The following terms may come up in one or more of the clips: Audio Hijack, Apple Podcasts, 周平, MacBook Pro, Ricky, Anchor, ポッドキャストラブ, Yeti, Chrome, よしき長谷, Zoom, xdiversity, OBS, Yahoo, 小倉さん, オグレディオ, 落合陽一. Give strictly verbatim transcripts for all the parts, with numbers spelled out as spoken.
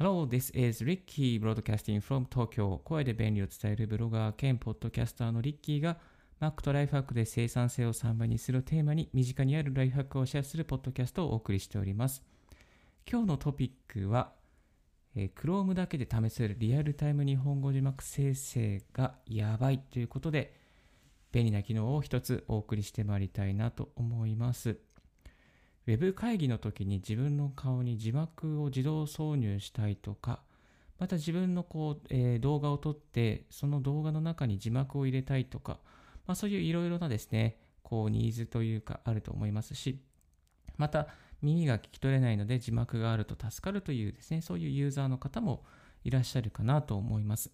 Hello, this is Ricky broadcasting from Tokyo. 声で便利を伝えるブロガー兼ポッドキャスターのリッキーが Mac とライフハックで生産性をさんばいにするテーマに身近にあるライフハックをシェアするポッドキャストをお送りしております。今日のトピックは、えー、Chrome だけで試せるリアルタイム日本語字幕生成がやばいということで便利な機能を一つお送りしてまいりたいなと思います。ウェブ会議の時に自分の顔に字幕を自動挿入したいとか、また自分のこう、えー、動画を撮って、その動画の中に字幕を入れたいとか、まあ、そういういろいろなですね、こうニーズというかあると思いますし、また耳が聞き取れないので字幕があると助かるというですね、そういうユーザーの方もいらっしゃるかなと思います。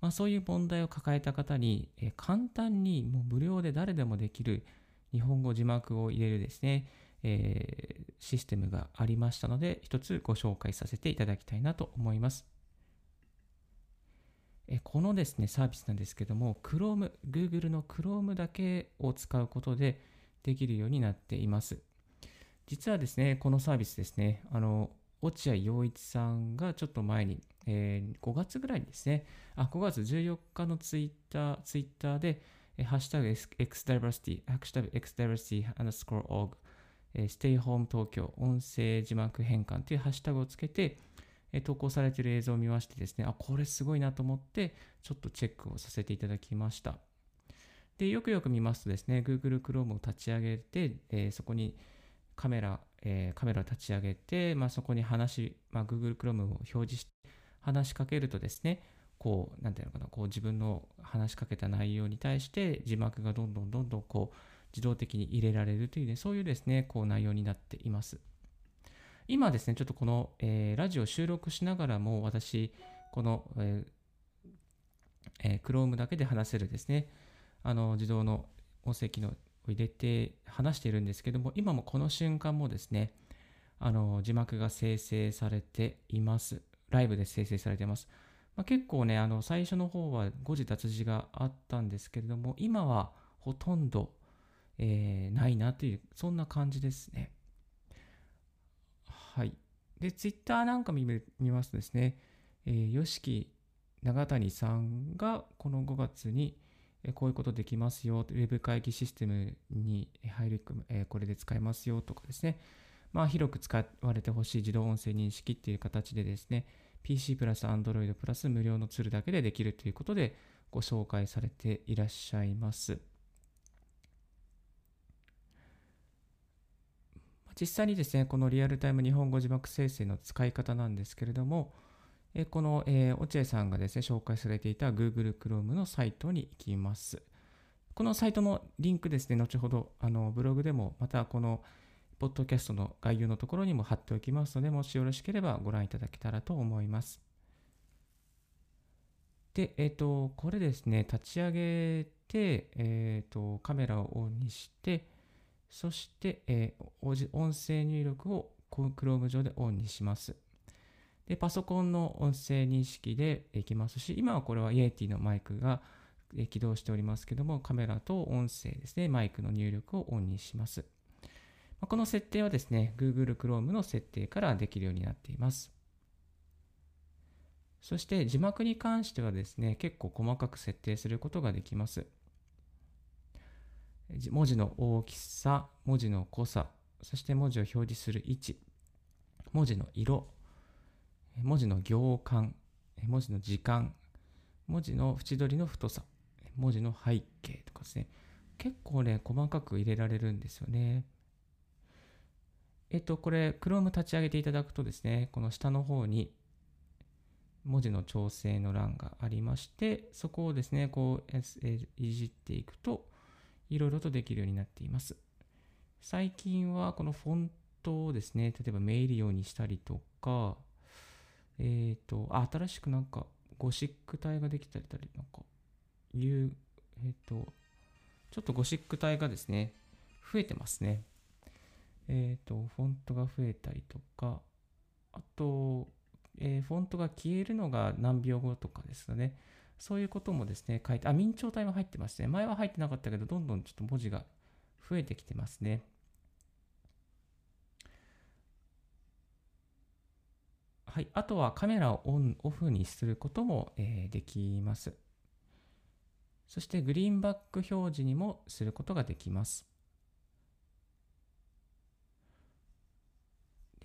まあ、そういう問題を抱えた方に、えー、簡単にもう無料で誰でもできる日本語字幕を入れるですね、えー、システムがありましたので、一つご紹介させていただきたいなと思います。えこのですね、サービスなんですけども、Chrome、Google の Chrome だけを使うことでできるようになっています。実はですね、このサービスですね、あの、落合陽一さんがちょっと前に、えー、ごがつぐらいにですね、あ、ごがつじゅうよっかのツイッター、ツイッターで、ハッシュタグ xdiversity、ハッシュタグ xdiversity underscore org、Stay Home 東京音声字幕変換というハッシュタグをつけて投稿されている映像を見ましてですね、あ、これすごいなと思ってちょっとチェックをさせていただきました。で、よくよく見ますとですね、Google Chrome を立ち上げて、えー、そこにカメラ、えー、カメラを立ち上げて、まあ、そこに話、まあ、Google Chrome を表示して話しかけるとですね、こう、なんていうのかな、こう自分の話しかけた内容に対して字幕がどんどんどんどんこう、自動的に入れられるというね、そういうですね、こう内容になっています。今ですね、ちょっとこの、えー、ラジオ収録しながらも、私、この、えーえー、Chrome だけで話せるですね、あの、自動の音声機能を入れて話しているんですけども、今もこの瞬間もですね、あの、字幕が生成されています。ライブで生成されています。まあ、結構ね、あの、最初の方は誤字脱字があったんですけれども、今はほとんど、えー、ないなという、そんな感じですね。はい。で、ツイッターなんか見ますとですね、えー、よしき長谷さんがこのごがつにこういうことできますよ、ウェブ会議システムに入り組む、えー、これで使えますよとかですね、まあ、広く使われてほしい自動音声認識っていう形でですね、ピーシー プラス Android プラス無料のツールだけでできるということでご紹介されていらっしゃいます。実際にですね、このリアルタイム日本語字幕生成の使い方なんですけれども、えこの、えー、落合さんがですね、紹介されていた Google Chrome のサイトに行きます。このサイトのリンクですね、後ほどあのブログでも、またこのポッドキャストの概要のところにも貼っておきますので、もしよろしければご覧いただけたらと思います。で、えっと、これですね、立ち上げて、えっと、カメラをオンにして、そして、えー、音声入力を Chrome 上でオンにします。で、パソコンの音声認識でいきますし、今はこれは Yeti のマイクが起動しておりますけども、カメラと音声ですね、マイクの入力をオンにします。この設定はですね、Google Chrome の設定からできるようになっています。そして字幕に関してはですね、結構細かく設定することができます。文字の大きさ、文字の濃さ、そして文字を表示する位置、文字の色、文字の行間、文字の時間、文字の縁取りの太さ、文字の背景とかですね、結構ね、細かく入れられるんですよね。えっと、これ、Chrome 立ち上げていただくとですね、この下の方に文字の調整の欄がありまして、そこをですね、こういじっていくと、いろいろとできるようになっています。最近はこのフォントをですね、例えばメイリオにしたりとか、えっと、あ、新しくなんかゴシック体ができたり、なんか、いう、えっと、ちょっとゴシック体がですね、増えてますね。えっと、フォントが増えたりとか、あと、えー、フォントが消えるのが何秒後とかですよね。そういうこともですね、書いて、あ、明朝体も入ってますね。前は入ってなかったけど、どんどんちょっと文字が増えてきてますね。はい、あとはカメラをオンオフにすることも、えー、できます。そしてグリーンバック表示にもすることができます。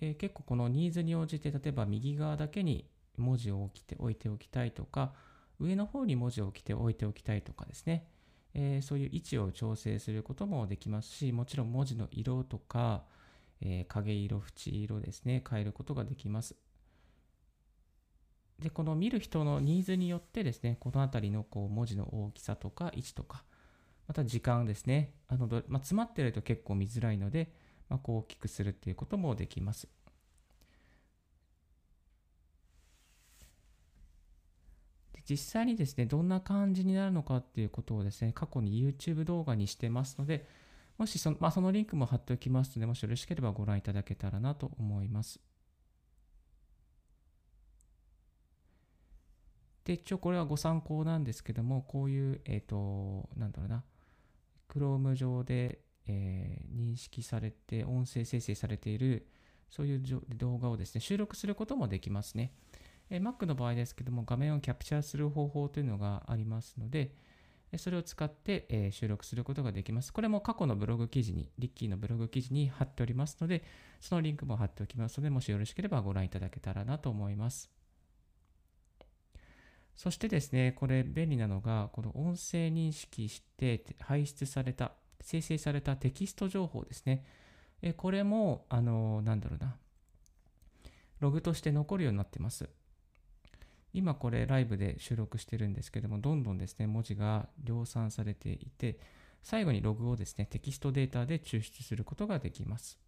で、結構このニーズに応じて、例えば右側だけに文字を置きて置いておきたいとか、上の方に文字を置きて置いておきたいとかですね、えー、そういう位置を調整することもできますし、もちろん文字の色とか、えー、影色、縁色ですね、変えることができます。で、この見る人のニーズによってですね、このあたりのこう文字の大きさとか位置とか、また時間ですね、あのど、まあ、詰まっていると結構見づらいので、まあ、こう大きくするっていうこともできます。実際にですね、どんな感じになるのかっていうことをですね、過去に YouTube 動画にしてますので、もしその、まあ、そのリンクも貼っておきますので、もしよろしければご覧いただけたらなと思います。で、一応これはご参考なんですけども、こういう、えっと、なんだろうな、Chrome 上で、えー、認識されて、音声生成されている、そういう動画をですね、収録することもできますね。Mac の場合ですけども、画面をキャプチャーする方法というのがありますので、それを使って収録することができます。これも過去のブログ記事に、リッキーのブログ記事に貼っておりますので、そのリンクも貼っておきますので、もしよろしければご覧いただけたらなと思います。そしてですね、これ便利なのが、この音声認識して排出された、生成されたテキスト情報ですね。これも、あの、なんだろうな、ログとして残るようになってます。今これライブで収録してるんですけども、どんどんですね、文字が量産されていて、最後にログをですね、テキストデータで抽出することができます。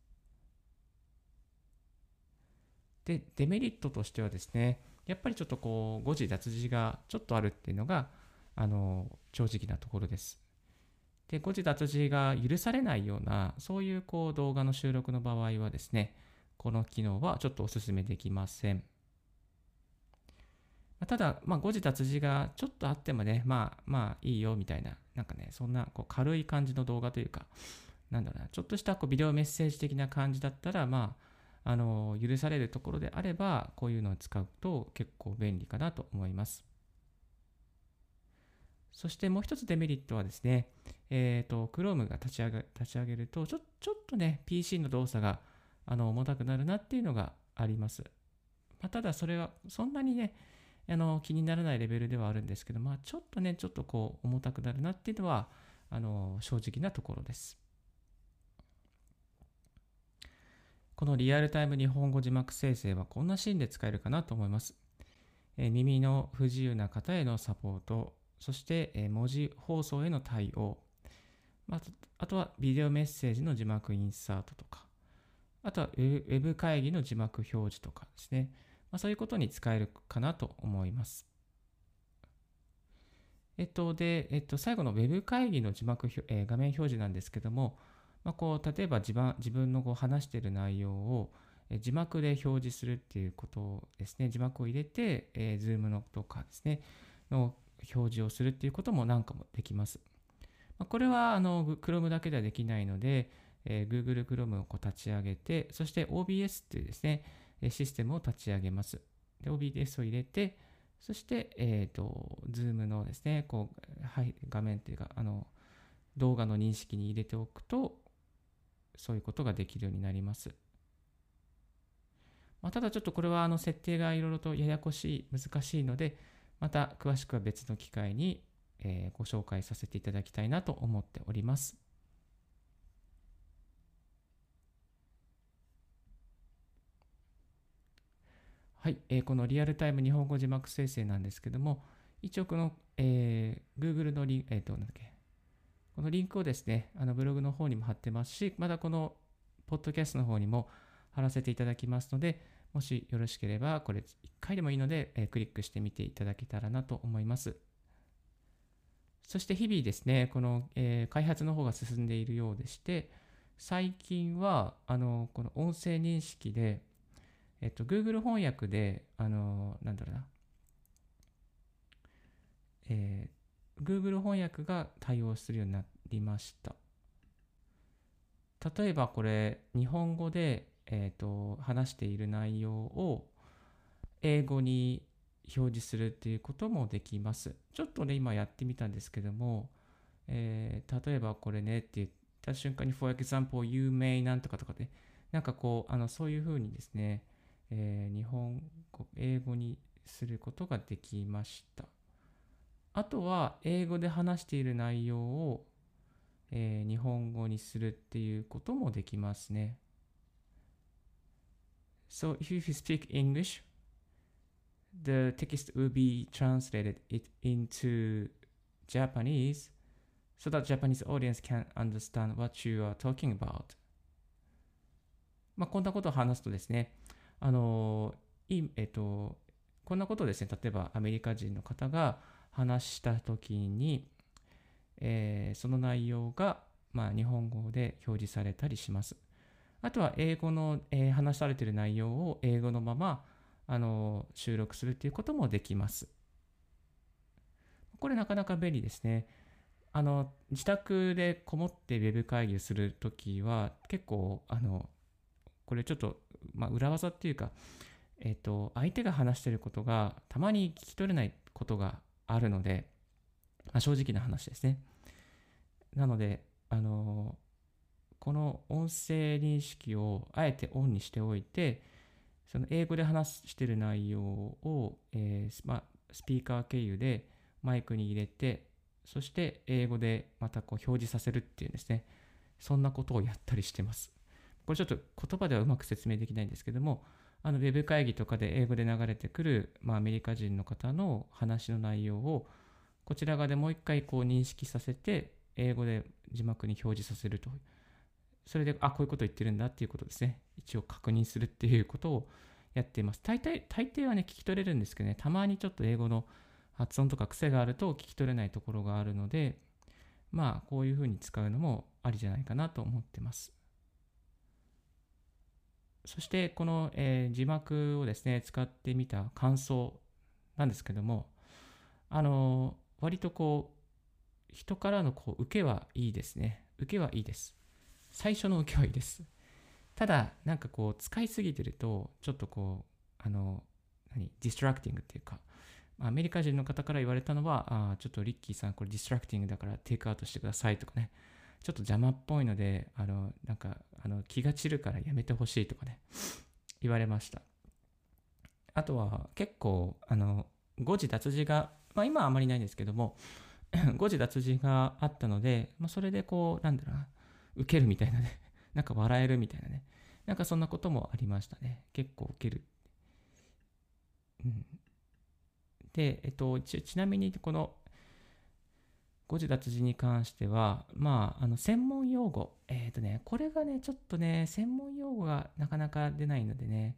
で、デメリットとしてはですね、やっぱりちょっとこう、誤字脱字がちょっとあるっていうのが、あの、正直なところです。で、誤字脱字が許されないような、そういうこう、動画の収録の場合はですね、この機能はちょっとお勧めできません。ただ、まあ、誤字脱字がちょっとあってもね、まあまあいいよみたいな、なんかね、そんなこう軽い感じの動画というか、なんだろうな、ちょっとしたこうビデオメッセージ的な感じだったら、まあ、あの、許されるところであれば、こういうのを使うと結構便利かなと思います。そしてもう一つデメリットはですね、えっと、Chrome が立ち上げ、立ち上げると、ちょ、ちょっとね、ピーシー の動作があの重たくなるなっていうのがあります。まあ、ただ、それはそんなにね、あの気にならないレベルではあるんですけど、まあ、ちょっとね、ちょっとこう重たくなるなっていうのはあの正直なところです。このリアルタイム日本語字幕生成はこんなシーンで使えるかなと思います。えー、耳の不自由な方へのサポート、そして、えー、文字放送への対応、まあ、あとはビデオメッセージの字幕インサートとか、あとはウェブ会議の字幕表示とかですね。そういうことに使えるかなと思います。えっと、で、えっと、最後の Web 会議の字幕、えー、画面表示なんですけども、まあ、こう、例えば自分、自分のこう話している内容を字幕で表示するっていうことですね、字幕を入れて、えー、Zoom のとかですね、の表示をするっていうこともなんかもできます。まあ、これは、あの、Chrome だけではできないので、えー、Google Chrome をこう立ち上げて、そして オービーエス っていうですね、システムを立ち上げます。で、オービーエス を入れて、そして、えっと、Zoom のですね、こう、はい、画面というか、あの、動画の認識に入れておくと、そういうことができるようになります。まあ、ただちょっとこれは、あの、設定がいろいろとややこしい、難しいので、また詳しくは別の機会に、えー、ご紹介させていただきたいなと思っております。はい、えー、このリアルタイム日本語字幕生成なんですけども、一応この、えー、Google のリンク、えー、どうなんだっけ、このリンクをですね、あのブログの方にも貼ってますし、まだこのポッドキャストの方にも貼らせていただきますので、もしよろしければ、これいっかいでもいいので、えー、クリックしてみていただけたらなと思います。そして日々ですね、この、えー、開発の方が進んでいるようでして、最近は、あの、この音声認識で、えっと、Google 翻訳で、あの、なんだろうな、えー、Google 翻訳が対応するようになりました。例えばこれ、日本語で、えっと、話している内容を、英語に表示するっていうこともできます。ちょっとね、今やってみたんですけども、えー、例えばこれねって言った瞬間に For example, you may なんとかとかで、なんかこう、あのそういうふうにですね、えー、日本語、英語にすることができました。あとは、英語で話している内容を、えー、日本語にするっていうこともできますね。So, if you speak English, the text will be translated it into Japanese so that Japanese audience can understand what you are talking about. まあ、こんなことを話すとですね、あの、い、えっと、こんなことをですね、例えばアメリカ人の方が話したときに、えー、その内容が、まあ、日本語で表示されたりします。あとは英語の、えー、話されている内容を英語のまま、あのー、収録するということもできます。これなかなか便利ですね。あの自宅でこもってウェブ会議するときは結構あのこれちょっと、まあ、裏技っていうか、えーと、相手が話していることがたまに聞き取れないことがあるので、まあ、正直な話ですね。なのであのーこの音声認識をあえてオンにしておいて、その英語で話している内容を、えーまあ、スピーカー経由でマイクに入れて、そして英語でまたこう表示させるっていうですね、そんなことをやったりしてます。これちょっと言葉ではうまく説明できないんですけども、あのウェブ会議とかで英語で流れてくる、まあ、アメリカ人の方の話の内容をこちら側でもう一回こう認識させて、英語で字幕に表示させるという。それで、あ、こういうこと言ってるんだっていうことですね。一応確認するっていうことをやっています。大体、大抵はね、聞き取れるんですけどね、たまにちょっと英語の発音とか癖があると聞き取れないところがあるので、まあ、こういうふうに使うのもありじゃないかなと思ってます。そして、この、えー、字幕をですね、使ってみた感想なんですけども、あのー、割とこう、人からのこう受けはいいですね。受けはいいです。最初の受けはいいです。ただ、なんかこう、使いすぎてると、ちょっとこう、あの、何、ディストラクティングっていうか、アメリカ人の方から言われたのは、あ、ちょっとリッキーさん、これディストラクティングだからテイクアウトしてくださいとかね、ちょっと邪魔っぽいので、あの、なんか、あの気が散るからやめてほしいとかね、言われました。あとは、結構、あの、誤字脱字が、まあ今はあまりないんですけども、誤字脱字があったので、まあそれでこう、なんだろうな、ウケるみたいなね。なんか笑えるみたいなね。なんかそんなこともありましたね。結構ウケる。うん、で、えっと、ち、ちなみにこの誤字脱字に関しては、まあ、あの、専門用語。えっとね、これがね、ちょっとね、専門用語がなかなか出ないのでね、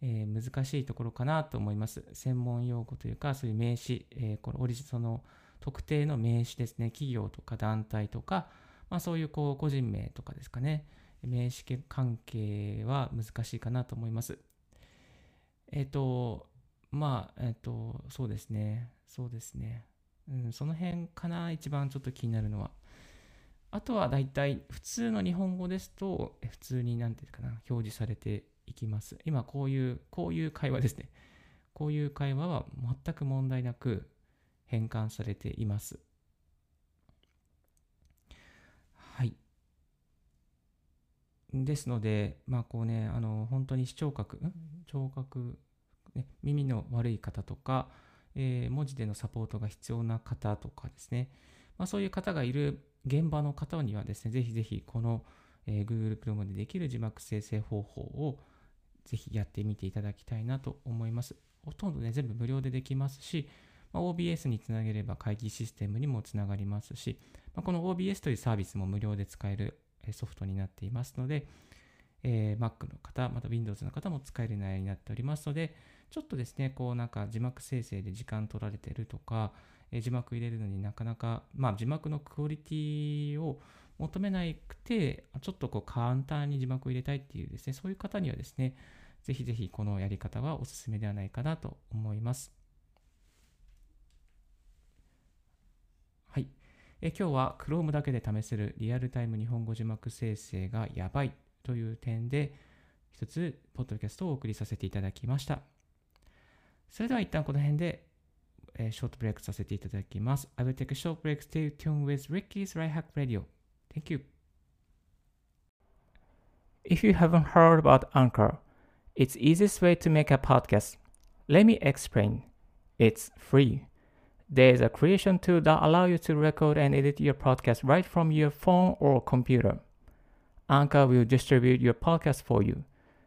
えー、難しいところかなと思います。専門用語というか、そういう名詞、えー、このオリジナルの特定の名詞ですね。企業とか団体とか、まあ、そういうこう個人名とかですかね、名詞関係は難しいかなと思います。えっと、まあ、えっと、そうですね、そうですね。うん、その辺かな、一番ちょっと気になるのは。あとは大体、普通の日本語ですと、普通になんていうかな、表示されていきます。今、こういう、こういう会話ですね。こういう会話は全く問題なく変換されています。ですので、まあこうね、あの本当に視聴覚、聴覚、ね、耳の悪い方とか、えー、文字でのサポートが必要な方とかですね、まあ、そういう方がいる現場の方にはですね、ぜひぜひこの、えー、Google Chrome でできる字幕生成方法をぜひやってみていただきたいなと思います。ほとんどね、全部無料でできますし、まあ、オービーエス につなげれば会議システムにもつながりますし、まあ、この オービーエス というサービスも無料で使えるソフトになっていますので、えー、Mac の方、また Windows の方も使える内容になっておりますので、ちょっとですね、こうなんか字幕生成で時間取られてるとか、えー、字幕入れるのになかなか、まあ字幕のクオリティを求めなくて、ちょっとこう簡単に字幕を入れたいっていうですね、そういう方にはですね、ぜひぜひこのやり方はおすすめではないかなと思います。はい。え今日は Chrome だけで試せるリアルタイム日本語字幕生成がやばいという点で一つポッドキャストをお送りさせていただきました。それでは一旦この辺で、えー、ショートブレイクさせていただきます。 I will take a short break. Stay tuned with Ricky's Right Hack Radio. Thank you. If you haven't heard about Anchor, it's the easiest way to make a podcast. Let me explain. It's free. There is a creation tool that allows you to record and edit your podcast right from your phone or computer. Anchor will distribute your podcast for you,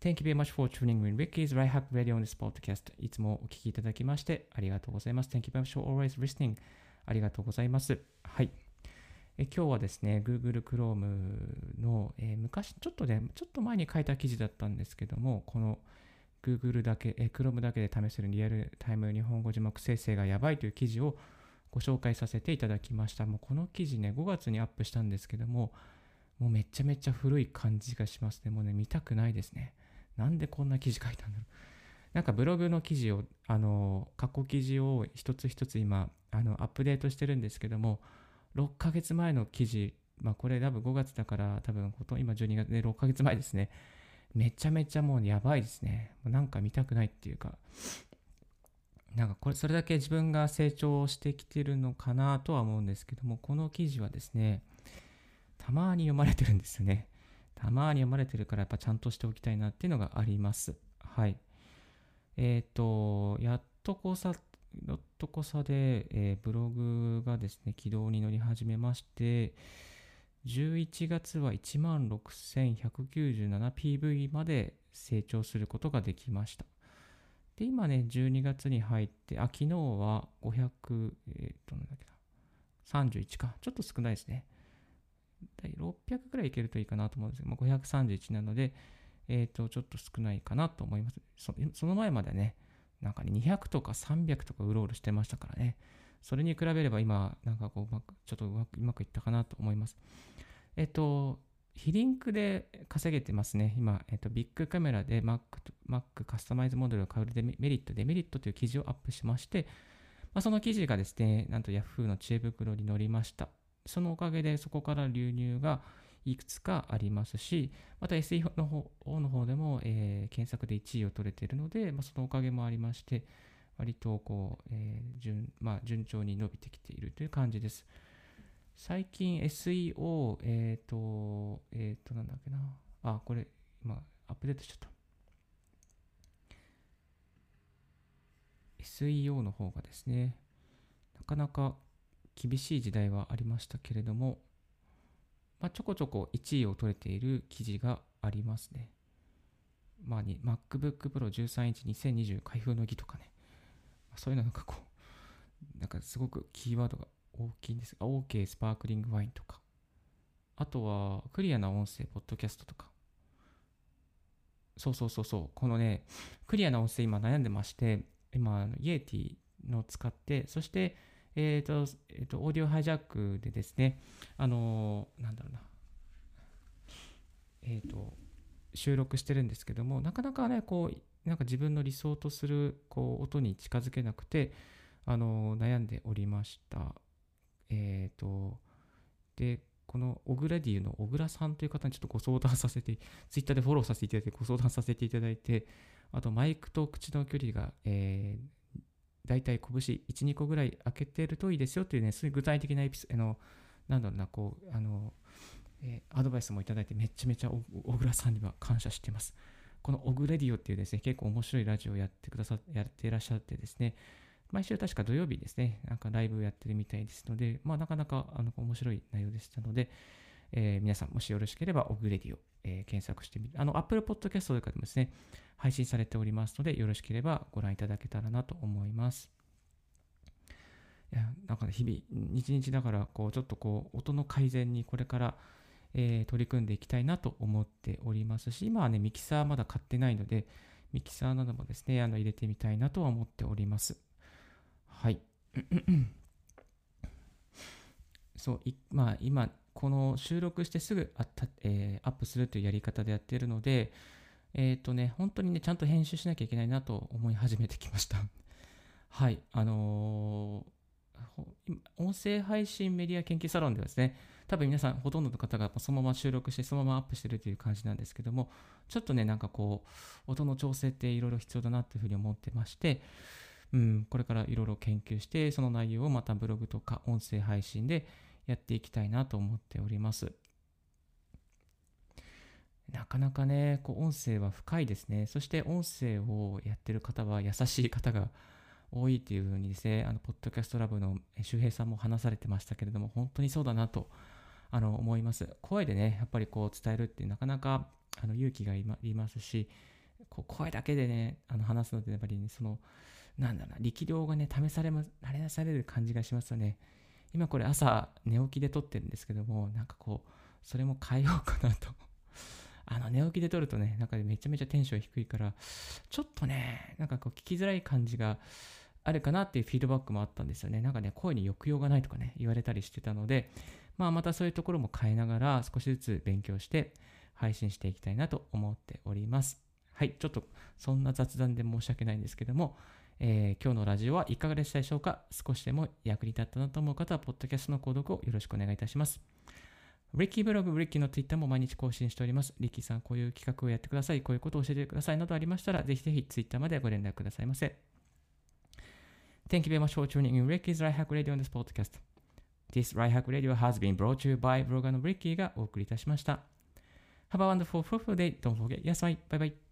Thank you very much for tuning in Ricky's Right Hack Radio on this podcast. いつもお聞きいただきましてありがとうございます。Thank you very much for always listening. ありがとうございます。はい。え今日はですね、Google Chrome の、えー、昔、ちょっとね、ちょっと前に書いた記事だったんですけども、このGoogle だけ、え Chrome だけで試せるリアルタイム日本語字幕生成がやばいという記事をご紹介させていただきました。もうこの記事ね、ごがつにアップしたんですけども、もうめちゃめちゃ古い感じがしますね。もうね、見たくないですね。なんでこんな記事書いたんだろう。なんかブログの記事を、あの、過去記事を一つ一つ今、あの、アップデートしてるんですけども、ろっかげつまえの記事、まあこれ多分ごがつだから、多分今じゅうにがつでろっかげつまえですね。めちゃめちゃもうやばいですね。なんか見たくないっていうか、なんかこれそれだけ自分が成長してきてるのかなとは思うんですけども、この記事はですね、たまに読まれてるんですよね。たまに読まれてるからやっぱちゃんとしておきたいなっていうのがあります。はい。えっと、やっとこさ、やっとこさで、えー、ブログがですね、軌道に乗り始めまして、じゅういちがつはいちまんろくせんひゃくきゅうじゅうななピーブイ まで成長することができました。で、今ね、じゅうにがつに入って、あ、昨日はごひゃく、えっと、なんだっけな、さんじゅういちか。ちょっと少ないですね。ろっぴゃくくらいいけるといいかなと思うんですけど、まあ、ごひゃくさんじゅういちなので、えっと、ちょっと少ないかなと思います。そ、その前までね、なんかね、にひゃくとかさんびゃくとかうろうろしてましたからね。それに比べれば今、なんかこう、ちょっとうまく、うまくいったかなと思います。えっと、非リンクで稼げてますね。今、えっと、ビッグカメラで Mac、Mac カスタマイズモデルを買うデメリット、デメリットという記事をアップしまして、まあ、その記事がですね、なんと Yahoo の知恵袋に載りました。そのおかげでそこから流入がいくつかありますし、また エスイーオー の方の方でも、えー、検索でいちいを取れているので、まあ、そのおかげもありまして、割とこう、えー 順, まあ、順調に伸びてきているという感じです。最近 エスイーオー、えっ、ー、と、えっ、ー、と、なんだっけな。あ、これ、今、アップデートしちゃった。エスイーオー の方がですね、なかなか厳しい時代はありましたけれども、まあ、ちょこちょこいちいを取れている記事がありますね。まあ、に MacBook Pro じゅうさんインチにせんにじゅう開封の儀とかね。そういうのなんかこう、なんかすごくキーワードが大きいんですが、OK スパークリングワインとか、あとはクリアな音声、ポッドキャストとか。そうそうそうそう、このね、クリアな音声今悩んでまして、今、Yeti の使って、そして、えっと、えっと、オーディオハイジャックでですね、あのー、なんだろうな、えっと、収録してるんですけども、なかなかね、こう、なんか自分の理想とする、こう、音に近づけなくて、あのー、悩んでおりました。えっと、で、この、オグラディの小倉さんという方にちょっとご相談させて、ツイッターでフォローさせていただいて、ご相談させていただいて、あと、マイクと口の距離が、えー、だいたい拳いち、にこぐらい開けてるといいですよというね、そういう具体的なエピソードの、なんだろうな、こう、あの、えー、アドバイスもいただいて、めちゃめちゃ小倉さんには感謝しています。このオグレディオっていうですね、結構面白いラジオをやってくださっ、やっていらっしゃってですね、毎週確か土曜日ですね、なんかライブをやってるみたいですので、まあなかなかあの面白い内容でしたので、えー、皆さんもしよろしければオグレディオ、えー、検索してみて、あの、Apple Podcasts とかでもですね、配信されておりますので、よろしければご覧いただけたらなと思います。いや、なんか、ね、日々、一日だから、こう、ちょっとこう、音の改善にこれから、えー、取り組んでいきたいなと思っておりますし、今はね、ミキサーまだ買ってないので、ミキサーなどもですね、あの入れてみたいなとは思っております。はい。そう、いまあ、今、この収録してすぐあった、えー、アップするというやり方でやっているので、えっとね、本当にね、ちゃんと編集しなきゃいけないなと思い始めてきました。はい、あのー、音声配信メディア研究サロンではですね、多分皆さんほとんどの方がそのまま収録してそのままアップしてるという感じなんですけども、ちょっとね、なんかこう、音の調整っていろいろ必要だなというふうに思ってまして、うん、これからいろいろ研究して、その内容をまたブログとか音声配信でやっていきたいなと思っております。なかなかね、こう音声は深いですね。そして音声をやってる方は優しい方が多いというふうにですね、あのポッドキャストラブの周平さんも話されてましたけれども、本当にそうだなとあの思います。声でね、やっぱりこう伝えるってなかなかあの勇気がいますし、こう声だけでね、あの話すのでやっぱり、ね、そのなんだろうな、力量がね、試されま、慣れされる感じがしますよね。今これ朝寝起きで撮ってるんですけども、なんかこうそれも変えようかなと。あの寝起きで撮るとね、なんかめちゃめちゃテンション低いから、ちょっとね、なんかこう聞きづらい感じがあるかなっていうフィードバックもあったんですよね。なんかね、声に抑揚がないとかね、言われたりしてたので、まあまたそういうところも変えながら少しずつ勉強して配信していきたいなと思っております。はい、ちょっとそんな雑談で申し訳ないんですけども、えー、今日のラジオはいかがでしたでしょうか。少しでも役に立ったなと思う方は、ポッドキャストの購読をよろしくお願いいたします。Ricky ブログ、Ricky の Twitter も毎日更新しております。Ricky さん、こういう企画をやってください、こういうことを教えてくださいなどありましたら、ぜひぜひ Twitter までご連絡くださいませ。Thank you very much for tuning in Ricky's Right Hack Radio on this podcast.This Right Hack Radio has been brought to you by ブロガーの Ricky がお送りいたしました。Have a wonderful fruitful day. Don't forget, yes, bye. Bye bye.